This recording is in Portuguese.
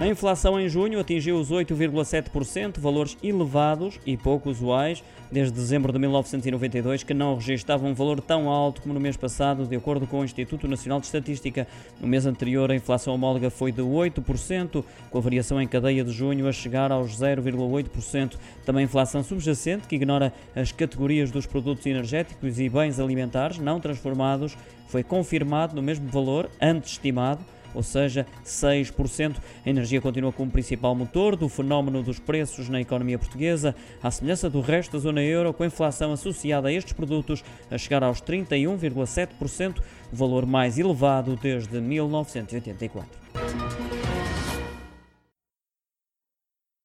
A inflação em junho atingiu os 8,7%, valores elevados e pouco usuais desde dezembro de 1992, que não registavam um valor tão alto como no mês passado, de acordo com o Instituto Nacional de Estatística. No mês anterior, a inflação homóloga foi de 8%, com a variação em cadeia de junho a chegar aos 0,8%. Também a inflação subjacente, que ignora as categorias dos produtos energéticos e bens alimentares não transformados, foi confirmado no mesmo valor antes estimado, ou seja, 6%. A energia continua como principal motor do fenómeno dos preços na economia portuguesa, à semelhança do resto da zona euro, com a inflação associada a estes produtos a chegar aos 31,7%, o valor mais elevado desde 1984.